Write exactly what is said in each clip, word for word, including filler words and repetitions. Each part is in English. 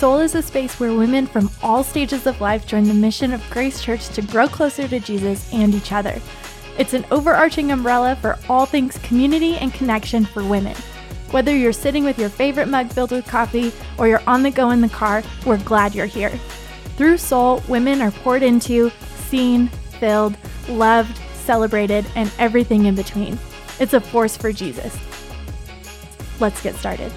Soul is a space where women from all stages of life join the mission of Grace Church to grow closer to Jesus and each other. It's an overarching umbrella for all things community and connection for women. Whether you're sitting with your favorite mug filled with coffee or you're on the go in the car, we're glad you're here. Through Soul, women are poured into, seen, filled, loved, celebrated, and everything in between. It's a force for Jesus. Let's get started.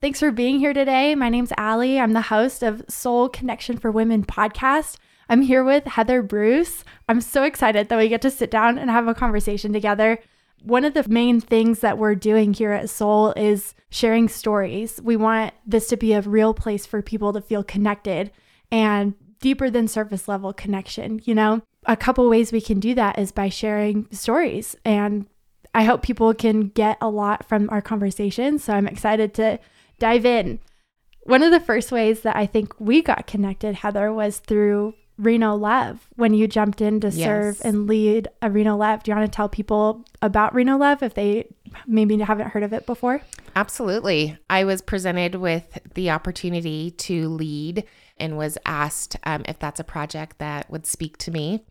Thanks for being here today. My name's Allie. I'm the host of Soul Connection for Women podcast. I'm here with Heather Bruce. I'm so excited that we get to sit down and have a conversation together. One of the main things that we're doing here at Soul is sharing stories. We want this to be a real place for people to feel connected and deeper than surface level connection. You know, a couple ways we can do that is by sharing stories, and I hope people can get a lot from our conversation. So I'm excited to dive in. One of the first ways that I think we got connected, Heather, was through Reno Love, when you jumped in to yes. serve and lead a Reno Love. Do you want to tell people about Reno Love if they maybe haven't heard of it before? Absolutely. I was presented with the opportunity to lead and was asked um, if that's a project that would speak to me.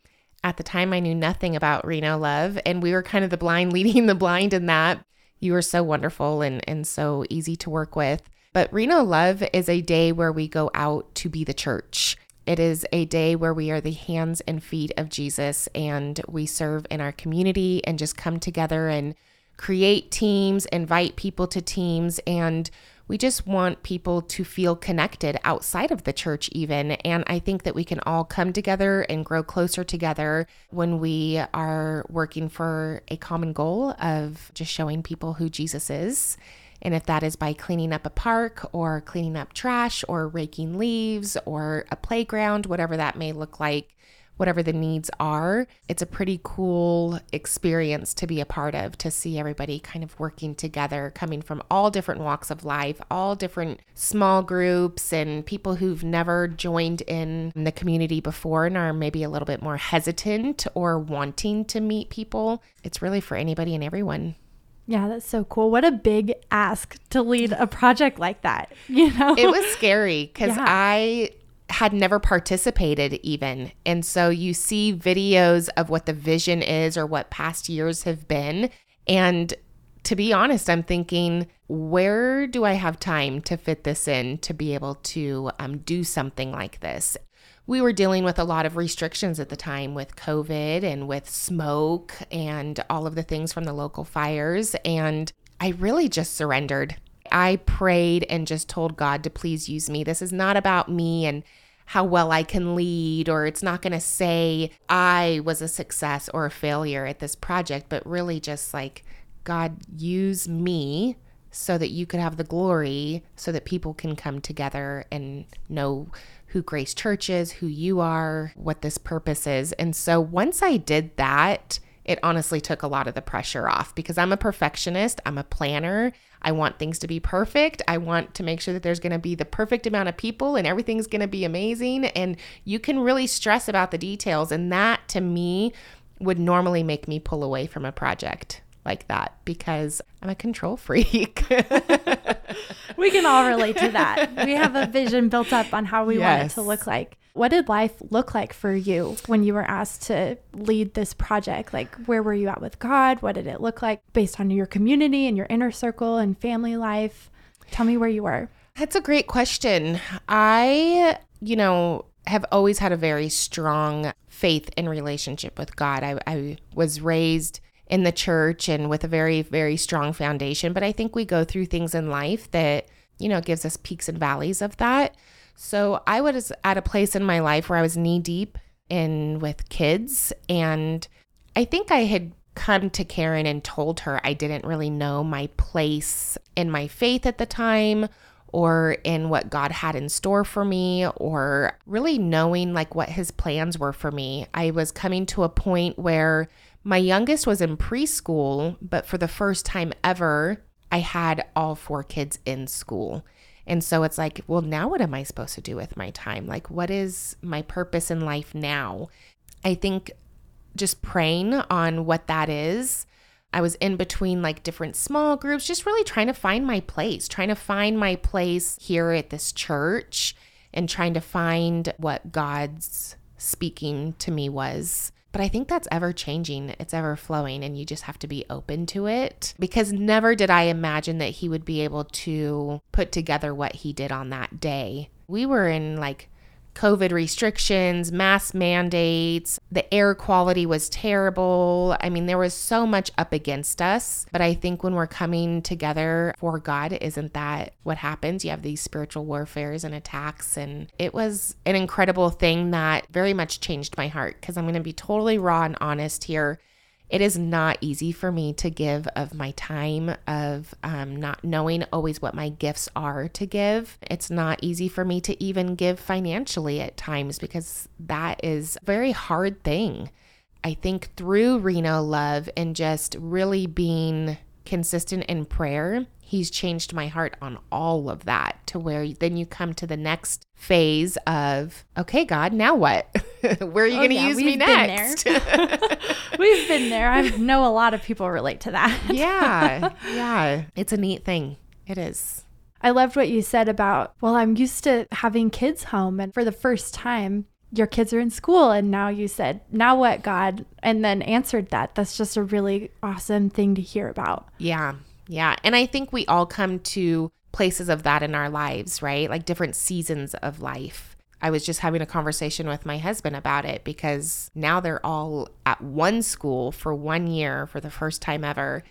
At the time, I knew nothing about Reno Love, and we were kind of the blind leading the blind in that. You were so wonderful and, and so easy to work with. But Reno Love is a day where we go out to be the church. It is a day where we are the hands and feet of Jesus, and we serve in our community and just come together and create teams, invite people to teams, and we just want people to feel connected outside of the church even. And I think that we can all come together and grow closer together when we are working for a common goal of just showing people who Jesus is. And if that is by cleaning up a park or cleaning up trash or raking leaves or a playground, whatever that may look like, whatever the needs are, it's a pretty cool experience to be a part of, to see everybody kind of working together, coming from all different walks of life, all different small groups, and people who've never joined in the community before and are maybe a little bit more hesitant or wanting to meet people. It's really for anybody and everyone. Yeah, that's so cool. What a big ask to lead a project like that, you know? It was scary because yeah. I... had never participated even. And so you see videos of what the vision is or what past years have been. And to be honest, I'm thinking, where do I have time to fit this in to be able to um, do something like this? We were dealing with a lot of restrictions at the time with COVID and with smoke and all of the things from the local fires. And I really just surrendered. I prayed and just told God to please use me. This is not about me and how well I can lead, or it's not going to say I was a success or a failure at this project, but really just like, God, use me so that you could have the glory, so that people can come together and know who Grace Church is, who you are, what this purpose is. And so once I did that, it honestly took a lot of the pressure off, because I'm a perfectionist. I'm a planner. I want things to be perfect. I want to make sure that there's going to be the perfect amount of people and everything's going to be amazing. And you can really stress about the details. And that to me would normally make me pull away from a project like that, because I'm a control freak. We can all relate to that. We have a vision built up on how we yes. want it to look like. What did life look like for you when you were asked to lead this project? Like, where were you at with God? What did it look like based on your community and your inner circle and family life? Tell me where you were. That's a great question. I, you know, have always had a very strong faith and relationship with God. I, I was raised in the church and with a very, very strong foundation. But I think we go through things in life that, you know, gives us peaks and valleys of that. So I was at a place in my life where I was knee deep in with kids. And I think I had come to Karen and told her I didn't really know my place in my faith at the time, or in what God had in store for me, or really knowing like what his plans were for me. I was coming to a point where my youngest was in preschool, but for the first time ever, I had all four kids in school. And so it's like, well, now what am I supposed to do with my time? Like, what is my purpose in life now? I think just praying on what that is I was in between like different small groups, just really trying to find my place, trying to find my place here at this church and trying to find what God's speaking to me was. But I think that's ever changing. It's ever flowing, and you just have to be open to it, because never did I imagine that he would be able to put together what he did on that day. We were in like COVID restrictions, mask mandates, the air quality was terrible. I mean, there was so much up against us. But I think when we're coming together for God, isn't that what happens? You have these spiritual warfares and attacks. And it was an incredible thing that very much changed my heart, because I'm going to be totally raw and honest here. It is not easy for me to give of my time, of um, not knowing always what my gifts are to give. It's not easy for me to even give financially at times, because that is a very hard thing. I think through Reno Love and just really being consistent in prayer, he's changed my heart on all of that, to where then you come to the next phase of, okay, God, now what? Where are you oh, going to yeah, use me next? Been there. We've been there. I know a lot of people relate to that. yeah. Yeah. It's a neat thing. It is. I loved what you said about, well, I'm used to having kids home, and for the first time, your kids are in school, and now you said, now what, God? And then answered that. That's just a really awesome thing to hear about. Yeah. Yeah. And I think we all come to places of that in our lives, right? Like different seasons of life. I was just having a conversation with my husband about it, because now they're all at one school for one year for the first time ever.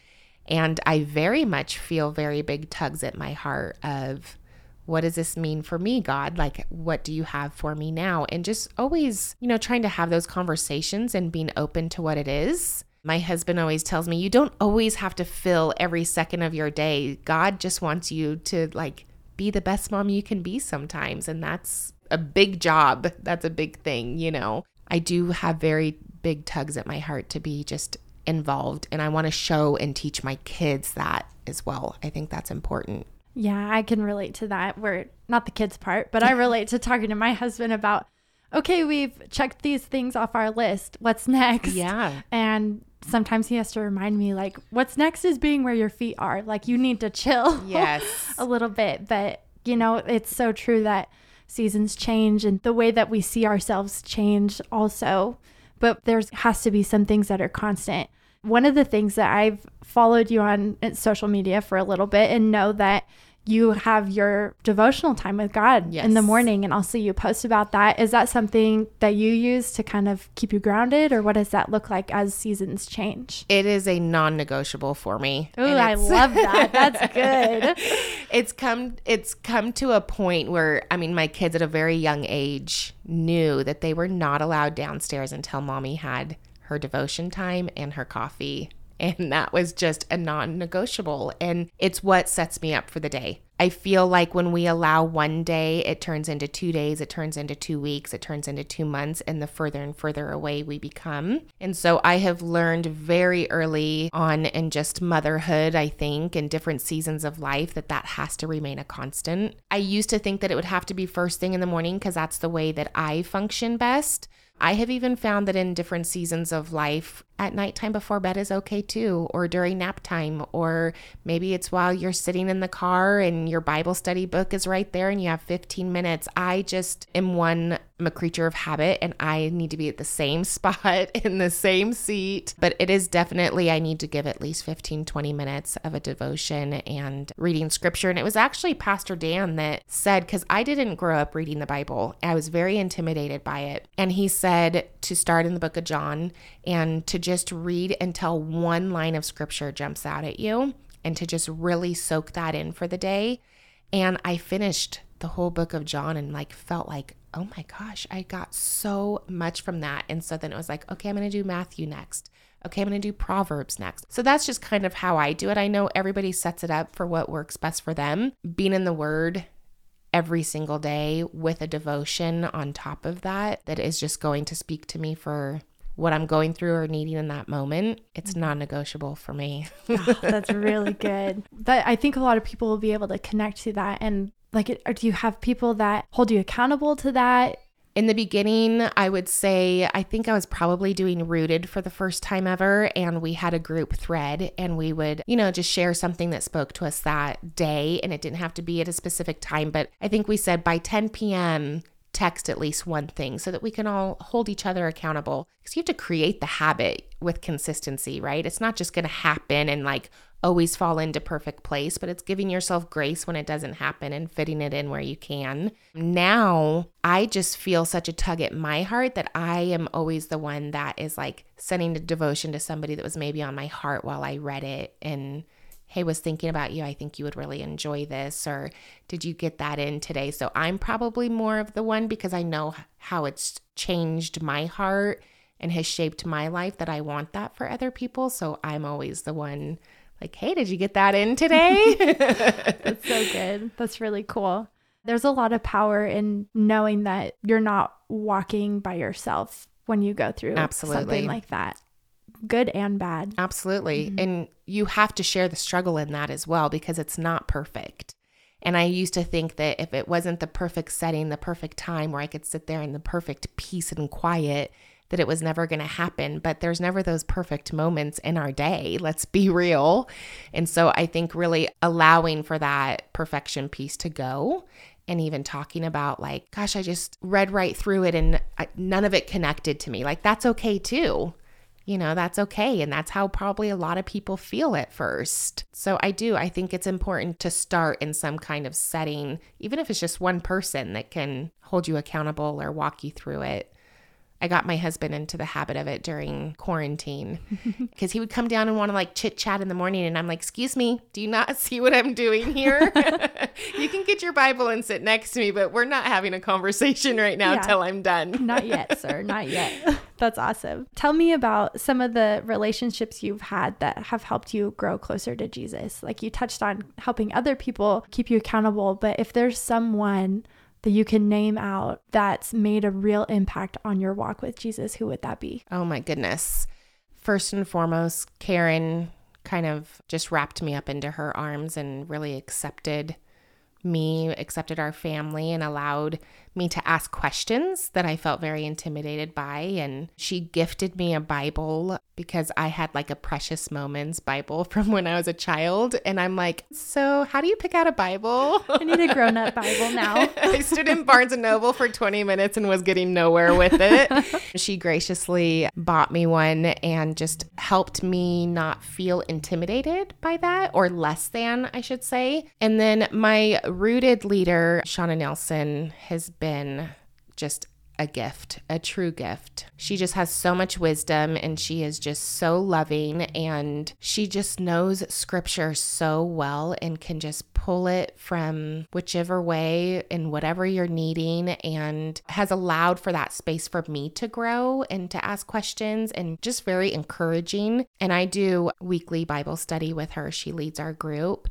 And I very much feel very big tugs at my heart of, what does this mean for me, God? Like, what do you have for me now? And just always, you know, trying to have those conversations and being open to what it is. My husband always tells me, you don't always have to fill every second of your day. God just wants you to like be the best mom you can be sometimes. And that's a big job. That's a big thing, you know. I do have very big tugs at my heart to be just involved. And I want to show and teach my kids that as well. I think that's important. Yeah, I can relate to that. We're not the kids part, but I relate to talking to my husband about, okay, we've checked these things off our list. What's next? Yeah. And sometimes he has to remind me, like, what's next is being where your feet are. Like, you need to chill yes. a little bit. But, you know, it's so true that seasons change and the way that we see ourselves change also. But there has to be some things that are constant. One of the things that I've followed you on social media for a little bit and know that you have your devotional time with God yes. in the morning, and I'll see you post about that. Is that something that you use to kind of keep you grounded, or what does that look like as seasons change? It is a non-negotiable for me. Oh, I love that. That's good. It's come, it's come to a point where, I mean, my kids at a very young age knew that they were not allowed downstairs until mommy had her devotion time and her coffee. And that was just a non-negotiable. And it's what sets me up for the day. I feel like when we allow one day, it turns into two days, it turns into two weeks, it turns into two months, and the further and further away we become. And so I have learned very early on in just motherhood, I think, and different seasons of life, that that has to remain a constant. I used to think that it would have to be first thing in the morning, because that's the way that I function best. I have even found that in different seasons of life, at nighttime before bed is okay too, or during nap time, or maybe it's while you're sitting in the car and your Bible study book is right there and you have fifteen minutes. I just am one, I'm a creature of habit, and I need to be at the same spot in the same seat. But it is definitely, I need to give at least fifteen, twenty minutes of a devotion and reading scripture. And it was actually Pastor Dan that said, because I didn't grow up reading the Bible, I was very intimidated by it. And he said to start in the book of John and to just read until one line of scripture jumps out at you and to just really soak that in for the day. And I finished the whole book of John and like felt like, oh my gosh, I got so much from that. And so then it was like, okay, I'm going to do Matthew next. Okay, I'm going to do Proverbs next. So that's just kind of how I do it. I know everybody sets it up for what works best for them. Being in the Word every single day with a devotion on top of that, that is just going to speak to me for what I'm going through or needing in that moment. It's non-negotiable for me. Oh, that's really good. But I think a lot of people will be able to connect to that. And Like, do you have people that hold you accountable to that? In the beginning, I would say, I think I was probably doing Rooted for the first time ever, and we had a group thread, and we would, you know, just share something that spoke to us that day, and it didn't have to be at a specific time, but I think we said by ten p.m., text at least one thing so that we can all hold each other accountable, because you have to create the habit with consistency, right? It's not just going to happen and like always fall into perfect place, but it's giving yourself grace when it doesn't happen and fitting it in where you can. Now, I just feel such a tug at my heart that I am always the one that is like sending a devotion to somebody that was maybe on my heart while I read it, and hey, was thinking about you. I think you would really enjoy this, or did you get that in today? So I'm probably more of the one, because I know how it's changed my heart and has shaped my life, that I want that for other people. So I'm always the one like, hey, did you get that in today? That's so good. That's really cool. There's a lot of power in knowing that you're not walking by yourself when you go through Absolutely. Something like that. Good and bad. Absolutely. Mm-hmm. And you have to share the struggle in that as well, because it's not perfect. And I used to think that if it wasn't the perfect setting, the perfect time where I could sit there in the perfect peace and quiet, that it was never going to happen. But there's never those perfect moments in our day. Let's be real. And so I think really allowing for that perfection piece to go, and even talking about like, gosh, I just read right through it and I, none of it connected to me. Like, that's okay too. You know, that's okay. And that's how probably a lot of people feel at first. So I do. I think it's important to start in some kind of setting, even if it's just one person that can hold you accountable or walk you through it. I got my husband into the habit of it during quarantine, because he would come down and want to like chit chat in the morning. And I'm like, excuse me, do you not see what I'm doing here? You can get your Bible and sit next to me, but we're not having a conversation right now yeah. till I'm done. Not yet, sir. Not yet. That's awesome. Tell me about some of the relationships you've had that have helped you grow closer to Jesus. Like, you touched on helping other people keep you accountable, but if there's someone that you can name out that's made a real impact on your walk with Jesus, who would that be? Oh my goodness. First and foremost, Karen kind of just wrapped me up into her arms and really accepted me, accepted our family, and allowed me to ask questions that I felt very intimidated by. And she gifted me a Bible, because I had like a Precious Moments Bible from when I was a child. And I'm like, so how do you pick out a Bible? I need a grown-up Bible now. I stood in Barnes and Noble for twenty minutes and was getting nowhere with it. She graciously bought me one and just helped me not feel intimidated by that, or less than, I should say. And then my Rooted leader, Shauna Nelson, has been just a gift, a true gift. She just has so much wisdom, and she is just so loving, and she just knows scripture so well and can just pull it from whichever way and whatever you're needing, and has allowed for that space for me to grow and to ask questions, and just very encouraging. And I do weekly Bible study with her. She leads our group.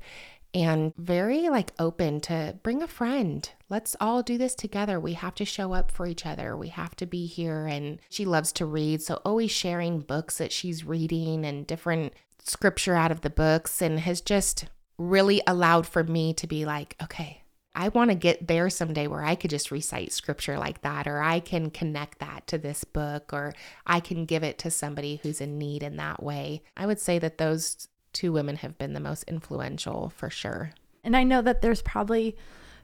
And very like open to bring a friend. Let's all do this together. We have to show up for each other. We have to be here. And she loves to read. So always sharing books that she's reading and different scripture out of the books, and has just really allowed for me to be like, okay, I want to get there someday where I could just recite scripture like that, or I can connect that to this book, or I can give it to somebody who's in need in that way. I would say that those two women have been the most influential for sure. And I know that there's probably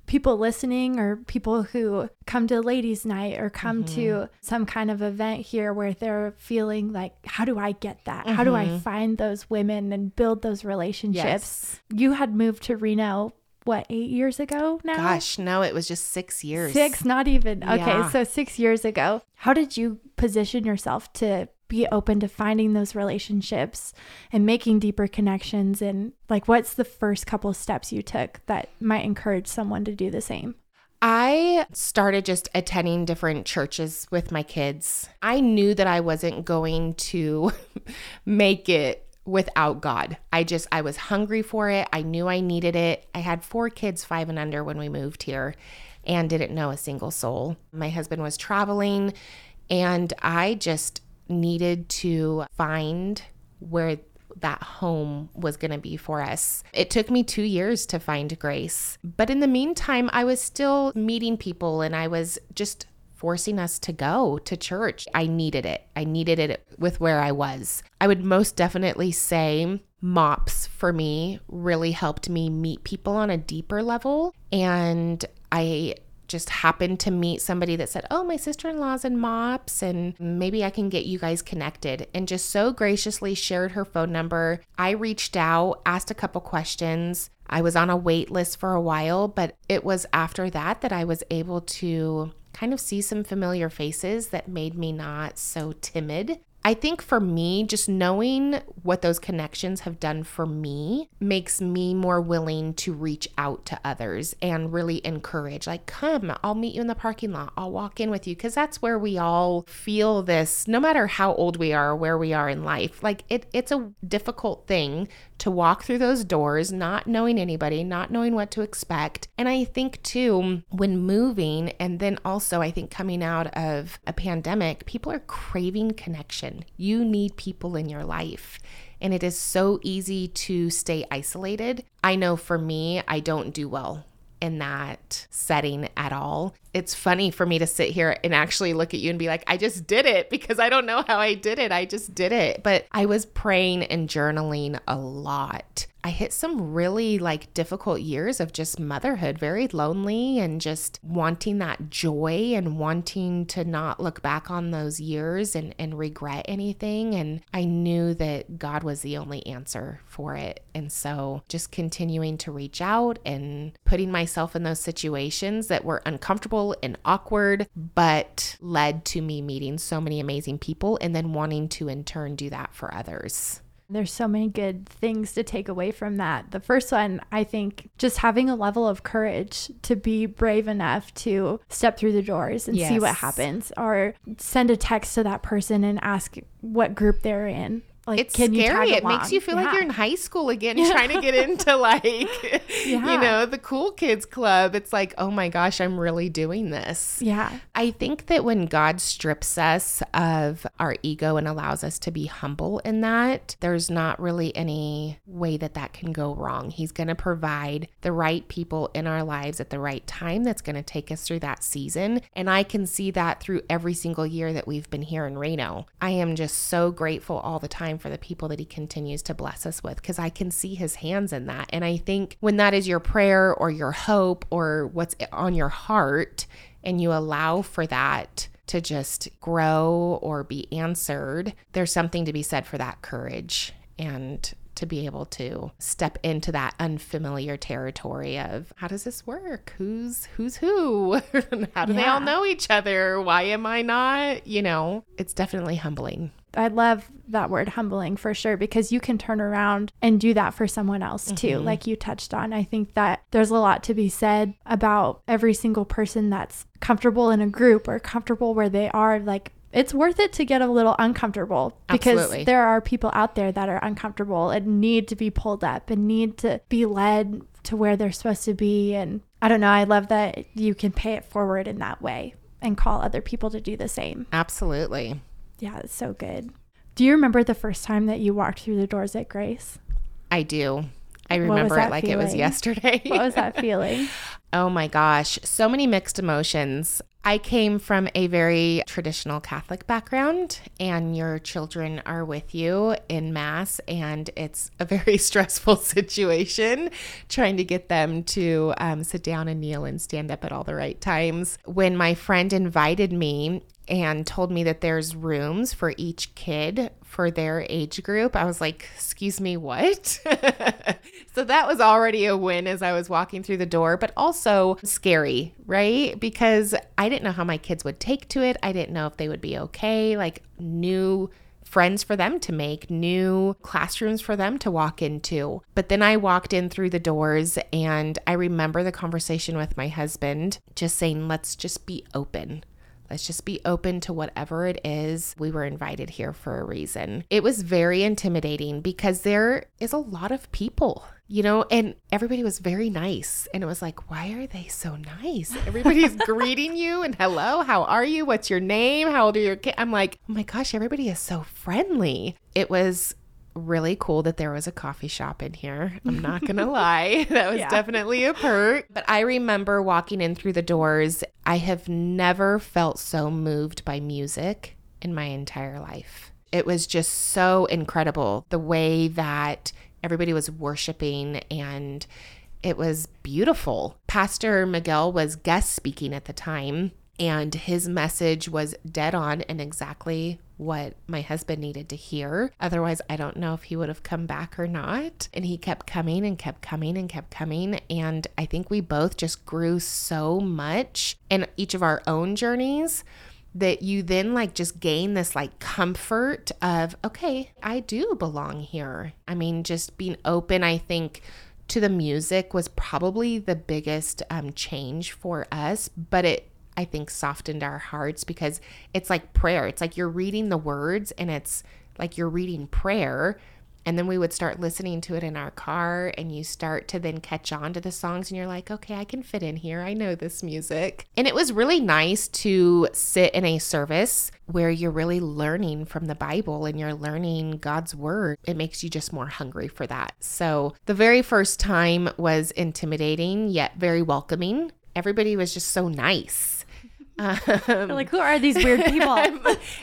people listening, or people who come to ladies' night, or come mm-hmm. to some kind of event here, where they're feeling like, how do I get that? Mm-hmm. How do I find those women and build those relationships? Yes. You had moved to Reno, what, eight years ago now? Gosh, no, it was just six years. Six, not even. Okay, yeah. So six years ago. How did you position yourself to be open to finding those relationships and making deeper connections? And like, what's the first couple steps you took that might encourage someone to do the same? I started just attending different churches with my kids. I knew that I wasn't going to make it without God. I just, I was hungry for it. I knew I needed it. I had four kids, five and under, when we moved here, and didn't know a single soul. My husband was traveling, and I just needed to find where that home was going to be for us. It took me two years to find Grace. But in the meantime, I was still meeting people, and I was just forcing us to go to church. I needed it. I needed it with where I was. I would most definitely say MOPS for me really helped me meet people on a deeper level. And I just happened to meet somebody that said, oh, my sister-in-law's in MOPS and maybe I can get you guys connected, and just so graciously shared her phone number. I reached out, asked a couple questions. I was on a wait list for a while, but it was after that that I was able to kind of see some familiar faces that made me not so timid. I think for me, just knowing what those connections have done for me makes me more willing to reach out to others and really encourage, like, come, I'll meet you in the parking lot. I'll walk in with you. Because that's where we all feel this, no matter how old we are, or where we are in life. Like it, it's a difficult thing to walk through those doors, not knowing anybody, not knowing what to expect. And I think too, when moving, and then also I think coming out of a pandemic, people are craving connection. You need people in your life, and it is so easy to stay isolated. I know for me, I don't do well in that setting at all. It's funny for me to sit here and actually look at you and be like, I just did it, because I don't know how I did it. I just did it. But I was praying and journaling a lot. I hit some really like difficult years of just motherhood, very lonely and just wanting that joy and wanting to not look back on those years and, and regret anything. And I knew that God was the only answer for it. And so just continuing to reach out and putting myself in those situations that were uncomfortable and awkward, but led to me meeting so many amazing people and then wanting to in turn do that for others. There's so many good things to take away from that. The first one, I think, just having a level of courage to be brave enough to step through the doors and yes. see what happens, or send a text to that person and ask what group they're in. Like, it's can scary. You it along? Makes you feel yeah. like you're in high school again, yeah. trying to get into like, yeah. you know, the cool kids club. It's like, oh my gosh, I'm really doing this. Yeah. I think that when God strips us of our ego and allows us to be humble in that, there's not really any way that that can go wrong. He's going to provide the right people in our lives at the right time. That's going to take us through that season. And I can see that through every single year that we've been here in Reno. I am just so grateful all the time for the people that he continues to bless us with, because I can see his hands in that. And I think when that is your prayer or your hope or what's on your heart, and you allow for that to just grow or be answered, there's something to be said for that courage and to be able to step into that unfamiliar territory of how does this work? Who's who's who? How do yeah. they all know each other? Why am I not? You know, it's definitely humbling. I love that word humbling for sure, because you can turn around and do that for someone else too, mm-hmm. like you touched on. I think that there's a lot to be said about every single person that's comfortable in a group or comfortable where they are. Like, it's worth it to get a little uncomfortable, because Absolutely. There are people out there that are uncomfortable and need to be pulled up and need to be led to where they're supposed to be. And I don't know, I love that you can pay it forward in that way and call other people to do the same. Absolutely. Yeah, it's so good. Do you remember the first time that you walked through the doors at Grace? I do. I remember it like feeling? It was yesterday. What was that feeling? Oh my gosh. So many mixed emotions. I came from a very traditional Catholic background, and your children are with you in mass, and it's a very stressful situation trying to get them to um, sit down and kneel and stand up at all the right times. When my friend invited me and told me that there's rooms for each kid for their age group, I was like, excuse me, what? So that was already a win as I was walking through the door, but also scary, right? Because I didn't know how my kids would take to it. I didn't know if they would be okay, like new friends for them to make, new classrooms for them to walk into. But then I walked in through the doors, and I remember the conversation with my husband just saying, let's just be open. Let's just be open to whatever it is. We were invited here for a reason. It was very intimidating because there is a lot of people, you know, and everybody was very nice. And it was like, why are they so nice? Everybody's greeting you and hello, how are you? What's your name? How old are your kids? I'm like, oh my gosh, everybody is so friendly. It was really cool that there was a coffee shop in here. I'm not going to lie. That was yeah. definitely a perk. But I remember walking in through the doors. I have never felt so moved by music in my entire life. It was just so incredible the way that everybody was worshiping, and it was beautiful. Pastor Miguel was guest speaking at the time, and his message was dead on and exactly what my husband needed to hear. Otherwise, I don't know if he would have come back or not. And he kept coming and kept coming and kept coming. And I think we both just grew so much in each of our own journeys that you then like just gain this like comfort of, okay, I do belong here. I mean, just being open, I think, to the music was probably the biggest um, change for us, but it, I think, softened our hearts because it's like prayer. It's like you're reading the words and it's like you're reading prayer. And then we would start listening to it in our car, and you start to then catch on to the songs and you're like, okay, I can fit in here. I know this music. And it was really nice to sit in a service where you're really learning from the Bible and you're learning God's word. It makes you just more hungry for that. So the very first time was intimidating, yet very welcoming. Everybody was just so nice. Um, they're like, who are these weird people?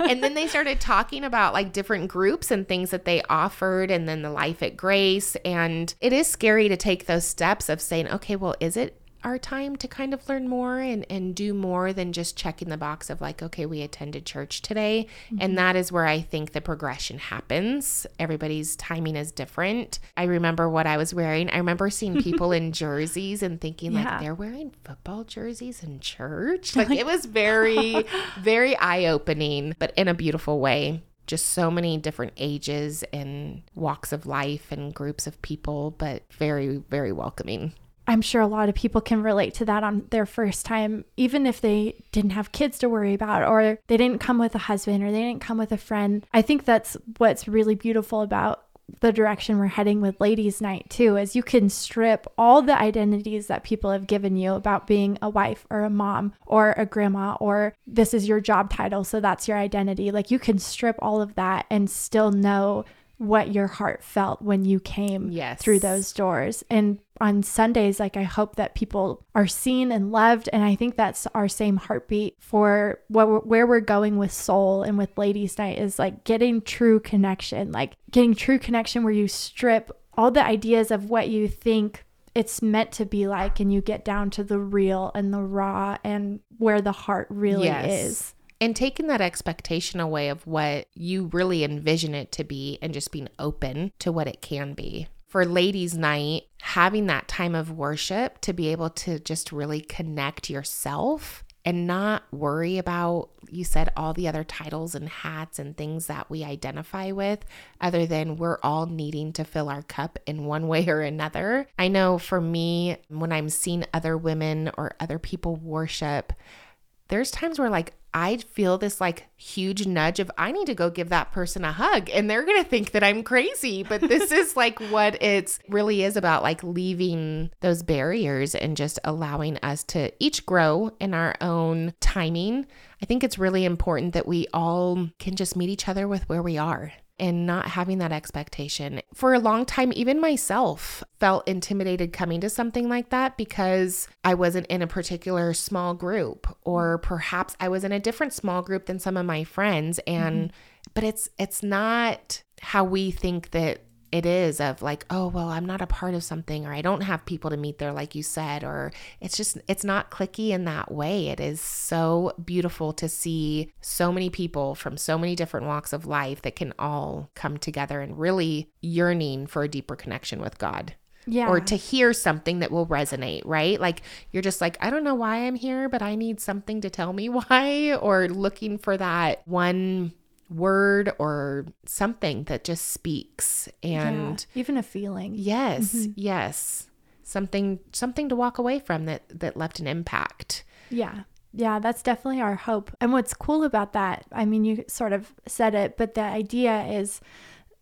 And then they started talking about like different groups and things that they offered, and then the Life at Grace. And it is scary to take those steps of saying, okay, well, is it our time to kind of learn more and, and do more than just checking the box of like, okay, we attended church today. Mm-hmm. And that is where I think the progression happens. Everybody's timing is different. I remember what I was wearing. I remember seeing people in jerseys and thinking yeah. like they're wearing football jerseys in church. Like it was very, very eye-opening, but in a beautiful way. Just so many different ages and walks of life and groups of people, but very, very welcoming. I'm sure a lot of people can relate to that on their first time, even if they didn't have kids to worry about, or they didn't come with a husband, or they didn't come with a friend. I think that's what's really beautiful about the direction we're heading with Ladies' Night too, is you can strip all the identities that people have given you about being a wife or a mom or a grandma, or this is your job title, so that's your identity. Like you can strip all of that and still know what your heart felt when you came yes. through those doors. And on Sundays, like I hope that people are seen and loved. And I think that's our same heartbeat for what we're, where we're going with Soul and with Ladies' Night, is like getting true connection, like getting true connection where you strip all the ideas of what you think it's meant to be like, and you get down to the real and the raw and where the heart really yes. is. And taking that expectation away of what you really envision it to be, and just being open to what it can be. For Ladies' Night, having that time of worship to be able to just really connect yourself and not worry about, you said, all the other titles and hats and things that we identify with, other than we're all needing to fill our cup in one way or another. I know for me, when I'm seeing other women or other people worship, there's times where like, I feel this like huge nudge of I need to go give that person a hug, and they're going to think that I'm crazy. But this is like what it's really is about, like leaving those barriers and just allowing us to each grow in our own timing. I think it's really important that we all can just meet each other with where we are, and not having that expectation. For a long time, even myself felt intimidated coming to something like that because I wasn't in a particular small group, or perhaps I was in a different small group than some of my friends. And, mm-hmm. but it's, it's not how we think that it is, of like, oh, well, I'm not a part of something, or I don't have people to meet there, like you said, or it's just, it's not cliquey in that way. It is so beautiful to see so many people from so many different walks of life that can all come together and really yearning for a deeper connection with God. Yeah. Or to hear something that will resonate, right? Like you're just like, I don't know why I'm here, but I need something to tell me why, or looking for that one word or something that just speaks, and yeah, even a feeling. Yes. Mm-hmm. Yes. Something, something to walk away from that, that left an impact. Yeah. Yeah. That's definitely our hope. And what's cool about that, I mean, you sort of said it, but the idea is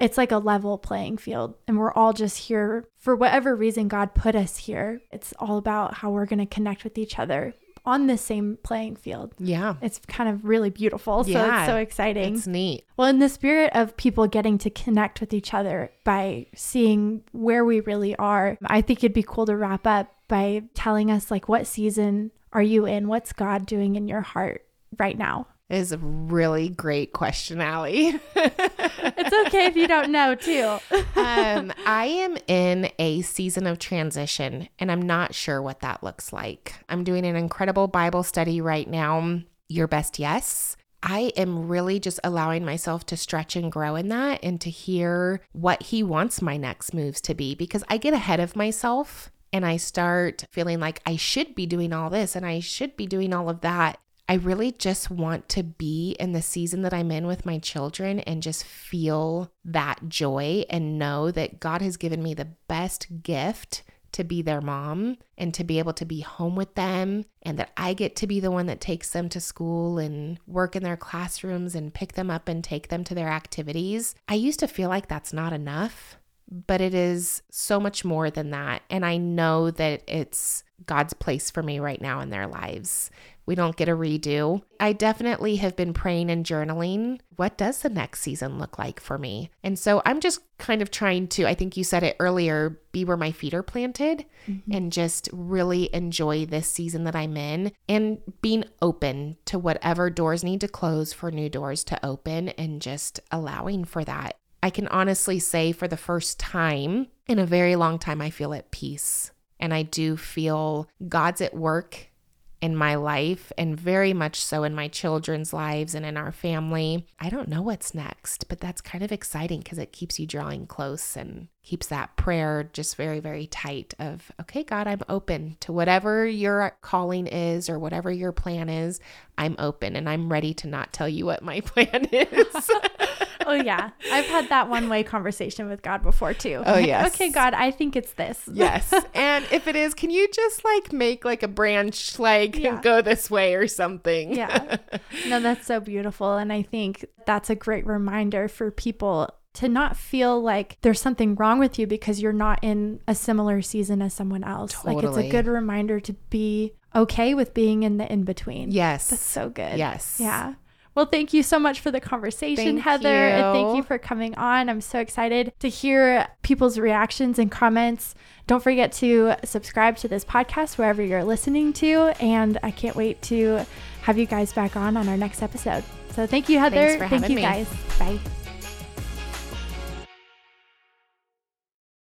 it's like a level playing field, and we're all just here for whatever reason God put us here. It's all about how we're going to connect with each other on the same playing field. Yeah. It's kind of really beautiful. So yeah. It's so exciting. It's neat. Well, in the spirit of people getting to connect with each other by seeing where we really are, I think it'd be cool to wrap up by telling us, like, what season are you in? What's God doing in your heart right now? It is a really great question, Allie. It's okay if you don't know, too. um, I am in a season of transition, and I'm not sure what that looks like. I'm doing an incredible Bible study right now, Your Best Yes. I am really just allowing myself to stretch and grow in that and to hear what He wants my next moves to be, because I get ahead of myself and I start feeling like I should be doing all this and I should be doing all of that. I really just want to be in the season that I'm in with my children and just feel that joy and know that God has given me the best gift to be their mom and to be able to be home with them, and that I get to be the one that takes them to school and work in their classrooms and pick them up and take them to their activities. I used to feel like that's not enough, but it is so much more than that. And I know that it's God's place for me right now in their lives. We don't get a redo. I definitely have been praying and journaling. What does the next season look like for me? And so I'm just kind of trying to, I think you said it earlier, be where my feet are planted, mm-hmm. and just really enjoy this season that I'm in and being open to whatever doors need to close for new doors to open and just allowing for that. I can honestly say for the first time in a very long time, I feel at peace. And I do feel God's at work in my life, and very much so in my children's lives and in our family. I don't know what's next, but that's kind of exciting because it keeps you drawing close and keeps that prayer just very, very tight of, okay, God, I'm open to whatever your calling is or whatever your plan is. I'm open and I'm ready to not tell you what my plan is. Oh, yeah. I've had that one-way conversation with God before, too. Oh, yes. Okay, God, I think it's this. Yes. And if it is, can you just, like, make, like, a branch, like, yeah. go this way or something? Yeah. No, that's so beautiful. And I think that's a great reminder for people to not feel like there's something wrong with you because you're not in a similar season as someone else. Totally. Like, it's a good reminder to be okay with being in the in-between. Yes. That's so good. Yes. Yeah. Well, thank you so much for the conversation, thank Heather, you. And thank you for coming on. I'm so excited to hear people's reactions and comments. Don't forget to subscribe to this podcast wherever you're listening to, and I can't wait to have you guys back on on our next episode. So thank you, Heather. Thanks for having me. Thank you, guys. Bye.